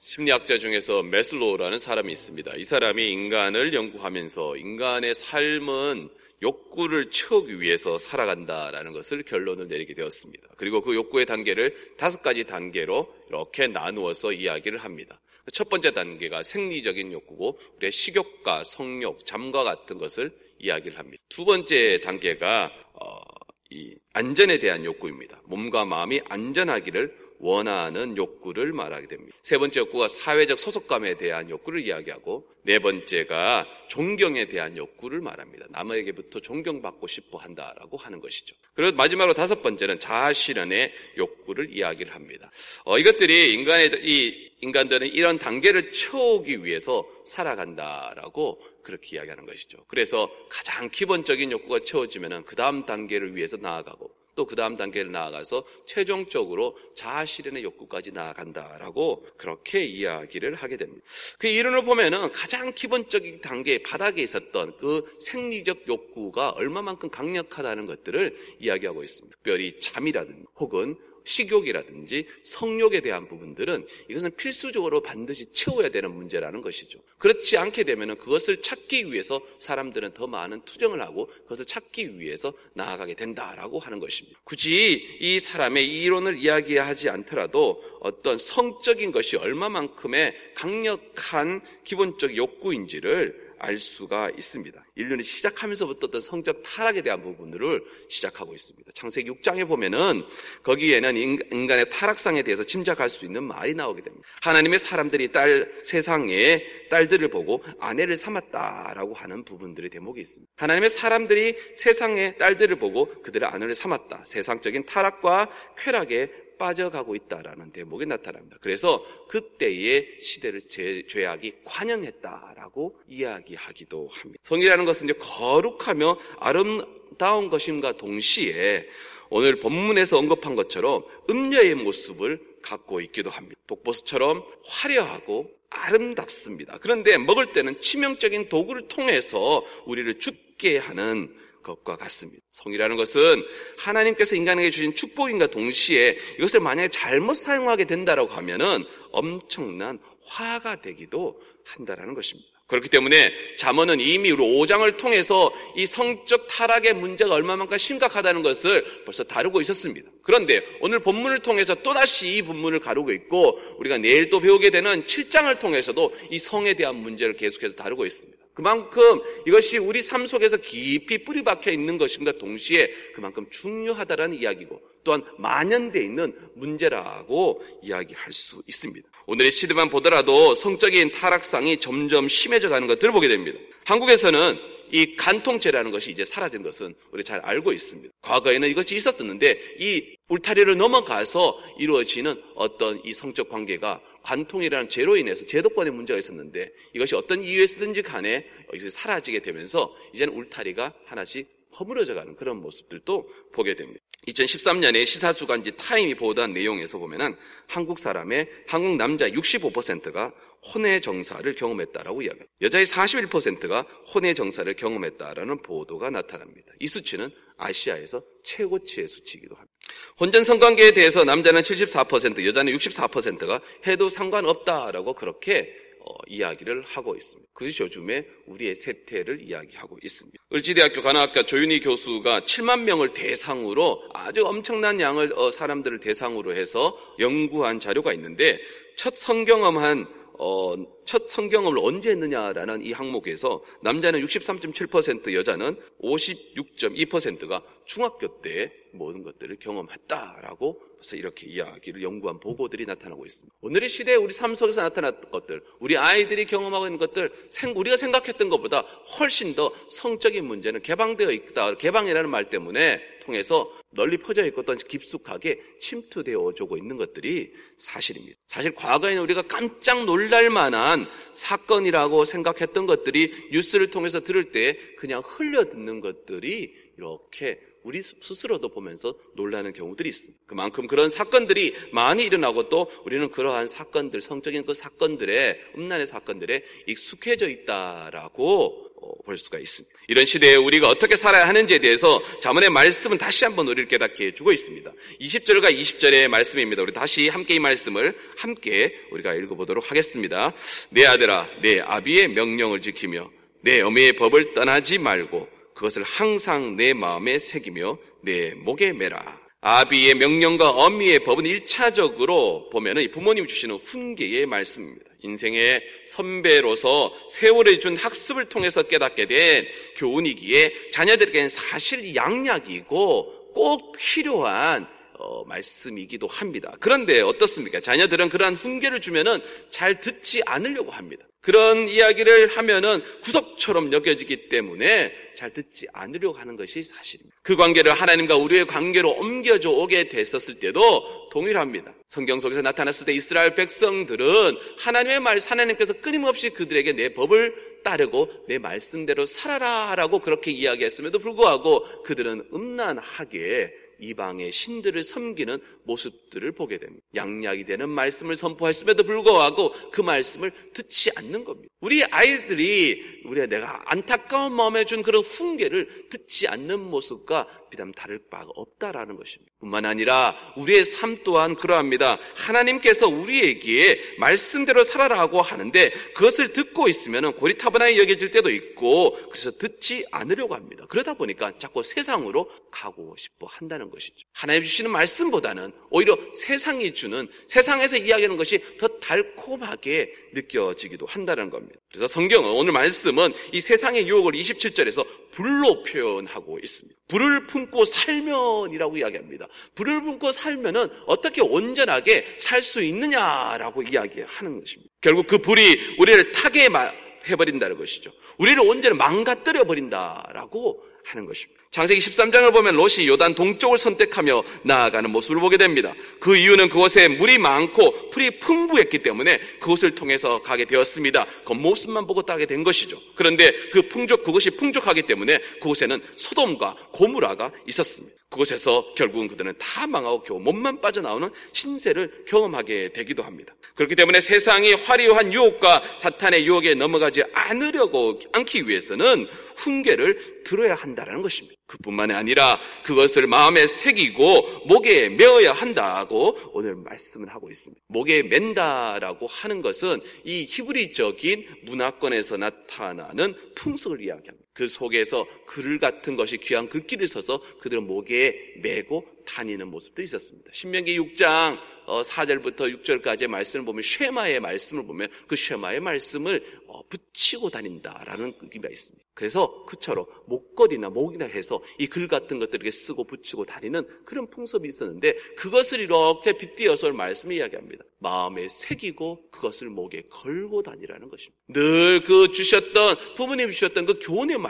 심리학자 중에서 메슬로우라는 사람이 있습니다. 이 사람이 인간을 연구하면서 인간의 삶은 욕구를 채우기 위해서 살아간다라는 것을 결론을 내리게 되었습니다. 그리고 그 욕구의 단계를 5가지 단계로 이렇게 나누어서 이야기를 합니다. 첫 번째 단계가 생리적인 욕구고 우리의 식욕과 성욕, 잠과 같은 것을 이야기를 합니다. 두 번째 단계가 이 안전에 대한 욕구입니다. 몸과 마음이 안전하기를 원하는 욕구를 말하게 됩니다. 세 번째 욕구가 사회적 소속감에 대한 욕구를 이야기하고 네 번째가 존경에 대한 욕구를 말합니다. 남에게부터 존경받고 싶어 한다라고 하는 것이죠. 그리고 마지막으로 5번째는 자아실현의 욕구를 이야기를 합니다. 이것들이 인간들은 이런 단계를 채우기 위해서 살아간다라고 그렇게 이야기하는 것이죠. 그래서 가장 기본적인 욕구가 채워지면은 그 다음 단계를 위해서 나아가고 또 그 다음 단계를 나아가서 최종적으로 자아실현의 욕구까지 나아간다라고 그렇게 이야기를 하게 됩니다. 그 이론을 보면은 가장 기본적인 단계의 바닥에 있었던 그 생리적 욕구가 얼마만큼 강력하다는 것들을 이야기하고 있습니다. 특별히 잠이라든지 혹은 식욕이라든지 성욕에 대한 부분들은 이것은 필수적으로 반드시 채워야 되는 문제라는 것이죠. 그렇지 않게 되면 그것을 찾기 위해서 사람들은 더 많은 투쟁을 하고 그것을 찾기 위해서 나아가게 된다라고 하는 것입니다. 굳이 이 사람의 이론을 이야기하지 않더라도 어떤 성적인 것이 얼마만큼의 강력한 기본적 욕구인지를 알 수가 있습니다. 인륜이 시작하면서부터 어떤 성적 타락에 대한 부분들을 시작하고 있습니다. 창세기 6장에 보면은 거기에는 인간의 타락상에 대해서 짐작할 수 있는 말이 나오게 됩니다. 하나님의 사람들이 세상의 딸들을 보고 아내를 삼았다라고 하는 부분들의 대목이 있습니다. 하나님의 사람들이 세상의 딸들을 보고 그들의 아내를 삼았다. 세상적인 타락과 쾌락에 빠져가고 있다라는 대목이 나타납니다. 그래서 그때의 시대를 죄악이 관영했다라고 이야기하기도 합니다. 성이라는 것은 이제 거룩하며 아름다운 것임과 동시에 오늘 본문에서 언급한 것처럼 음녀의 모습을 갖고 있기도 합니다. 독보수처럼 화려하고 아름답습니다. 그런데 먹을 때는 치명적인 도구를 통해서 우리를 죽게 하는 것과 같습니다. 성이라는 것은 하나님께서 인간에게 주신 축복인과 동시에 이것을 만약에 잘못 사용하게 된다라고 하면은 엄청난 화가 되기도 한다라는 것입니다. 그렇기 때문에 잠언은 이미 우리 5장을 통해서 이 성적 타락의 문제가 얼마만큼 심각하다는 것을 벌써 다루고 있었습니다. 그런데 오늘 본문을 통해서 또다시 이 본문을 다루고 있고 우리가 내일 또 배우게 되는 7장을 통해서도 이 성에 대한 문제를 계속해서 다루고 있습니다. 그만큼 이것이 우리 삶 속에서 깊이 뿌리 박혀 있는 것임과 동시에 그만큼 중요하다라는 이야기고 또한 만연되어 있는 문제라고 이야기할 수 있습니다. 오늘의 시대만 보더라도 성적인 타락상이 점점 심해져 가는 것들을 보게 됩니다. 한국에서는 이 간통죄라는 것이 이제 사라진 것은 우리 잘 알고 있습니다. 과거에는 이것이 있었는데 이 울타리를 넘어가서 이루어지는 어떤 이 성적 관계가 관통이라는 죄로 인해서 제도권의 문제가 있었는데 이것이 어떤 이유에서든지 간에 이것이 사라지게 되면서 이제는 울타리가 하나씩 허물어져 가는 그런 모습들도 보게 됩니다. 2013년에 시사주간지 타임이 보도한 내용에서 보면은 한국 남자 65%가 혼외 정사를 경험했다라고 이야기합니다. 여자의 41%가 혼외 정사를 경험했다라는 보도가 나타납니다. 이 수치는 아시아에서 최고치의 수치이기도 합니다. 혼전 성관계에 대해서 남자는 74%, 여자는 64%가 해도 상관없다라고 그렇게 이야기를 하고 있습니다. 그것이 요즘에 우리의 세태를 이야기하고 있습니다. 을지대학교 간호학과 조윤희 교수가 7만 명을 대상으로 아주 엄청난 양을 사람들을 대상으로 해서 연구한 자료가 있는데 첫 성경험을 언제 했느냐라는 이 항목에서 남자는 63.7%, 여자는 56.2%가 중학교 때 모든 것들을 경험했다라고 그래서 이렇게 이야기를 연구한 보고들이 나타나고 있습니다. 오늘의 시대에 우리 삶 속에서 나타났던 것들, 우리 아이들이 경험하고 있는 것들, 우리가 생각했던 것보다 훨씬 더 성적인 문제는 개방되어 있다. 개방이라는 말 때문에 통해서 널리 퍼져 있고 또 깊숙하게 침투되어 오고 있는 것들이 사실입니다. 사실 과거에는 우리가 깜짝 놀랄 만한 사건이라고 생각했던 것들이 뉴스를 통해서 들을 때 그냥 흘려듣는 것들이 이렇게 우리 스스로도 보면서 놀라는 경우들이 있습니다. 그만큼 그런 사건들이 많이 일어나고 또 우리는 그러한 사건들, 성적인 그 사건들에, 음란의 사건들에 익숙해져 있다라고 볼 수가 있습니다. 이런 시대에 우리가 어떻게 살아야 하는지에 대해서 자문의 말씀은 다시 한번 우리를 깨닫게 해주고 있습니다. 20절과 20절의 말씀입니다. 우리 다시 함께 이 말씀을 함께 우리가 읽어보도록 하겠습니다. 내 아들아, 내 아비의 명령을 지키며 내 어미의 법을 떠나지 말고 그것을 항상 내 마음에 새기며 내 목에 매라. 아비의 명령과 어미의 법은 1차적으로 보면은 부모님이 주시는 훈계의 말씀입니다. 인생의 선배로서 세월에 준 학습을 통해서 깨닫게 된 교훈이기에 자녀들에게는 사실 양약이고 꼭 필요한 말씀이기도 합니다. 그런데 어떻습니까? 자녀들은 그러한 훈계를 주면은 잘 듣지 않으려고 합니다. 그런 이야기를 하면은 구석처럼 여겨지기 때문에 잘 듣지 않으려고 하는 것이 사실입니다. 그 관계를 하나님과 우리의 관계로 옮겨져 오게 됐었을 때도 동일합니다. 성경 속에서 나타났을 때 이스라엘 백성들은 하나님의 말씀, 하나님께서 끊임없이 그들에게 내 법을 따르고 내 말씀대로 살아라 라고 그렇게 이야기했음에도 불구하고 그들은 음란하게 이방의 신들을 섬기는 모습들을 보게 됩니다. 양약이 되는 말씀을 선포했음에도 불구하고 그 말씀을 듣지 않는 겁니다. 우리 아이들이 우리가 내가 안타까운 마음에 준 그런 훈계를 듣지 않는 모습과 비단 다를 바가 없다라는 것입니다. 뿐만 아니라 우리의 삶 또한 그러합니다. 하나님께서 우리에게 말씀대로 살아라고 하는데 그것을 듣고 있으면 고리타분하게 여겨질 때도 있고 그래서 듣지 않으려고 합니다. 그러다 보니까 자꾸 세상으로 가고 싶어 한다는 것이죠. 하나님 주시는 말씀보다는 오히려 세상이 주는, 세상에서 이야기하는 것이 더 달콤하게 느껴지기도 한다는 겁니다. 그래서 성경은, 오늘 말씀은 이 세상의 유혹을 27절에서 불로 표현하고 있습니다. 불을 품고 살면이라고 이야기합니다. 불을 품고 살면은 어떻게 온전하게 살 수 있느냐라고 이야기하는 것입니다. 결국 그 불이 우리를 타게 해버린다는 것이죠. 우리를 온전히 망가뜨려버린다라고 하는 것입니다. 창세기 13장을 보면 롯이 요단 동쪽을 선택하며 나아가는 모습을 보게 됩니다. 그 이유는 그곳에 물이 많고 풀이 풍부했기 때문에 그곳을 통해서 가게 되었습니다. 겉모습만 보고 따게 된 것이죠. 그런데 그곳이 풍족하기 때문에 그곳에는 소돔과 고무라가 있었습니다. 그곳에서 결국은 그들은 다 망하고 겨우 몸만 빠져나오는 신세를 경험하게 되기도 합니다. 그렇기 때문에 세상이 화려한 유혹과 사탄의 유혹에 넘어가지 않기 위해서는 훈계를 들어야 한다는 것입니다. 그뿐만 아니라 그것을 마음에 새기고 목에 메어야 한다고 오늘 말씀을 하고 있습니다. 목에 맨다라고 하는 것은 이 히브리적인 문화권에서 나타나는 풍속을 이야기합니다. 그 속에서 글 같은 것이 귀한 글귀를 써서 그들 목에 메고 다니는 모습들이 있었습니다. 신명기 6장 4절부터 6절까지의 말씀을 보면 쉐마의 말씀을 보면 그 쉐마의 말씀을 붙이고 다닌다라는 의미가 있습니다. 그래서 그처럼 목걸이나 목이나 해서 이 글 같은 것들을 쓰고 붙이고 다니는 그런 풍습이 있었는데 그것을 이렇게 빗대어서 말씀을 이야기합니다. 마음에 새기고 그것을 목에 걸고 다니라는 것입니다. 늘 그 주셨던 부모님이 주셨던 그 교훈의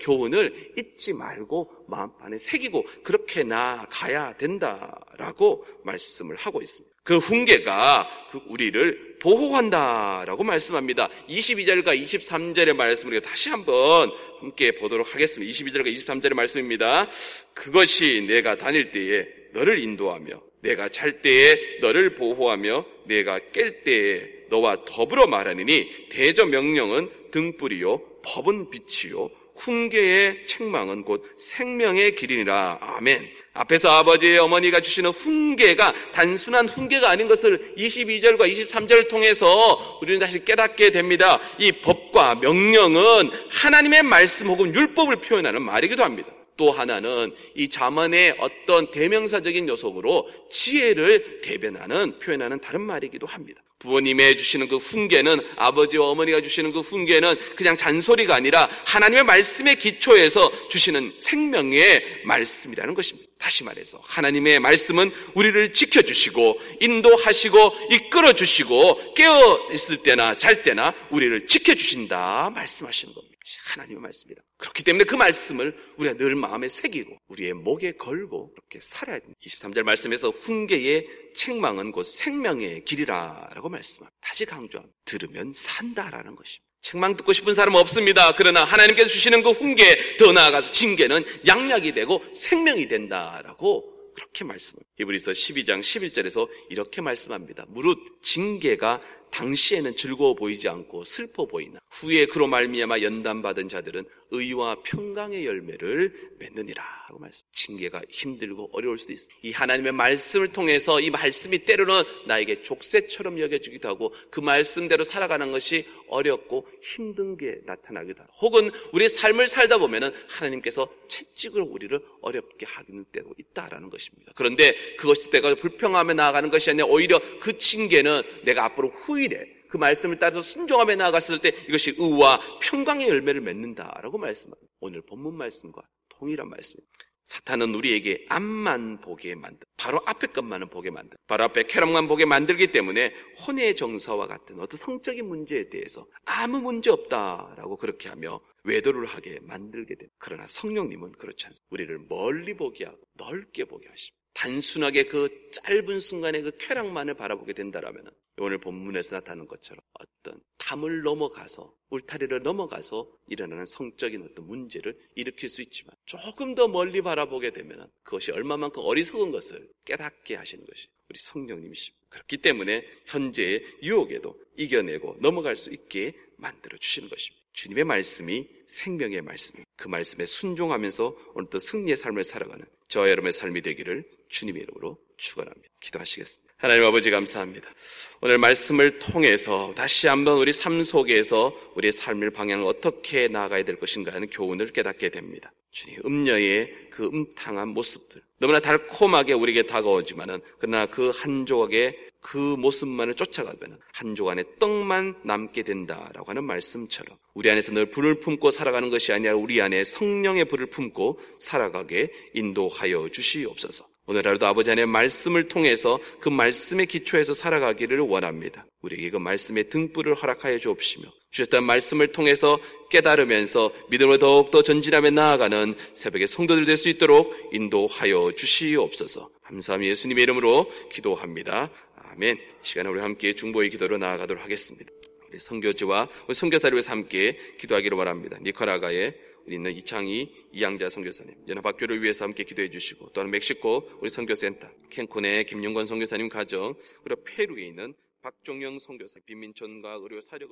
교훈을 잊지 말고 마음판에 새기고 그렇게 나아가야 된다라고 말씀을 하고 있습니다. 그 훈계가 우리를 보호한다라고 말씀합니다. 22절과 23절의 말씀을 우리가 다시 한번 함께 보도록 하겠습니다. 22절과 23절의 말씀입니다. 그것이 내가 다닐 때에 너를 인도하며 내가 잘 때에 너를 보호하며 내가 깰 때에 너와 더불어 말하니니 대저 명령은 등불이요 법은 빛이요 훈계의 책망은 곧 생명의 길이니라. 아멘. 앞에서 아버지의 어머니가 주시는 훈계가 단순한 훈계가 아닌 것을 22절과 23절을 통해서 우리는 다시 깨닫게 됩니다. 이 법과 명령은 하나님의 말씀 혹은 율법을 표현하는 말이기도 합니다. 또 하나는 이 자문의 어떤 대명사적인 요소로 지혜를 표현하는 다른 말이기도 합니다. 부모님의 주시는 그 훈계는, 아버지와 어머니가 주시는 그 훈계는 그냥 잔소리가 아니라 하나님의 말씀의 기초에서 주시는 생명의 말씀이라는 것입니다. 다시 말해서 하나님의 말씀은 우리를 지켜주시고 인도하시고 이끌어주시고 깨어있을 때나 잘 때나 우리를 지켜주신다 말씀하시는 겁니다. 하나님의 말씀이다. 그렇기 때문에 그 말씀을 우리가 늘 마음에 새기고 우리의 목에 걸고 이렇게 살아야 됩니다. 23절 말씀에서 훈계의 책망은 곧 생명의 길이라고 말씀합니다. 다시 강조합니다. 들으면 산다라는 것입니다. 책망 듣고 싶은 사람 없습니다. 그러나 하나님께서 주시는 그 훈계, 더 나아가서 징계는 양약이 되고 생명이 된다라고 그렇게 말씀합니다. 히브리서 12장 11절에서 이렇게 말씀합니다. 무릇 징계가 당시에는 즐거워 보이지 않고 슬퍼 보이나 후에 그로 말미암아 연단받은 자들은 의와 평강의 열매를 맺느니라 하고 말씀. 징계가 힘들고 어려울 수도 있습니다. 이 하나님의 말씀을 통해서 이 말씀이 때로는 나에게 족쇄처럼 여겨지기도 하고 그 말씀대로 살아가는 것이 어렵고 힘든 게 나타나기도 하고 혹은 우리 삶을 살다 보면은 하나님께서 채찍으로 우리를 어렵게 하는 때도 있다라는 것입니다. 그런데 그것이 내가 불평하며 나아가는 것이 아니라 오히려 그 징계는 내가 앞으로 후일에 그 말씀을 따라서 순종하며 나아갔을 때 이것이 의와 평강의 열매를 맺는다라고 말씀합니다. 오늘 본문 말씀과 동일한 말씀입니다. 사탄은 우리에게 앞만 보게 만든다. 바로 앞에 것만은 보게 만든다. 바로 앞에 쾌락만 보게 만들기 때문에 혼의 정서와 같은 어떤 성적인 문제에 대해서 아무 문제 없다라고 그렇게 하며 외도를 하게 만들게 됩니다. 그러나 성령님은 그렇지 않습니다. 우리를 멀리 보게 하고 넓게 보게 하십니다. 단순하게 그 짧은 순간에 그 쾌락만을 바라보게 된다라면 오늘 본문에서 나타나는 것처럼 어떤 담을 넘어가서 울타리를 넘어가서 일어나는 성적인 어떤 문제를 일으킬 수 있지만 조금 더 멀리 바라보게 되면 그것이 얼마만큼 어리석은 것을 깨닫게 하시는 것이 우리 성령님이십니다. 그렇기 때문에 현재의 유혹에도 이겨내고 넘어갈 수 있게 만들어주시는 것입니다. 주님의 말씀이 생명의 말씀입니다. 그 말씀에 순종하면서 오늘도 승리의 삶을 살아가는 저와 여러분의 삶이 되기를 주님의 이름으로 축원합니다. 기도하시겠습니다. 하나님 아버지 감사합니다. 오늘 말씀을 통해서 다시 한번 우리 삶 속에서 우리의 삶의 방향을 어떻게 나아가야 될 것인가 하는 교훈을 깨닫게 됩니다. 주님, 음녀의 그 음탕한 모습들 너무나 달콤하게 우리에게 다가오지만은 그러나 그 한 조각의 그 모습만을 쫓아가면 한 조각의 떡만 남게 된다라고 하는 말씀처럼 우리 안에서 늘 불을 품고 살아가는 것이 아니라 우리 안에 성령의 불을 품고 살아가게 인도하여 주시옵소서. 오늘 하루도 아버지 안의 말씀을 통해서 그 말씀의 기초에서 살아가기를 원합니다. 우리에게 그 말씀의 등불을 허락하여 주옵시며 주셨던 말씀을 통해서 깨달으면서 믿음으로 더욱더 전진하며 나아가는 새벽의 성도들 될 수 있도록 인도하여 주시옵소서. 감사함이 예수님의 이름으로 기도합니다. 아멘. 시간에 우리 함께 중보의 기도로 나아가도록 하겠습니다. 우리 선교지와 우리 선교사를 위해서 함께 기도하기를 원합니다. 니카라과의 우리 있는 이창희, 이양자 선교사님, 연합학교를 위해서 함께 기도해 주시고 또한 멕시코 우리 선교센터, 캔쿤의 김용건 선교사님 가정, 그리고 페루에 있는 박종영 선교사, 빈민촌과 의료 사력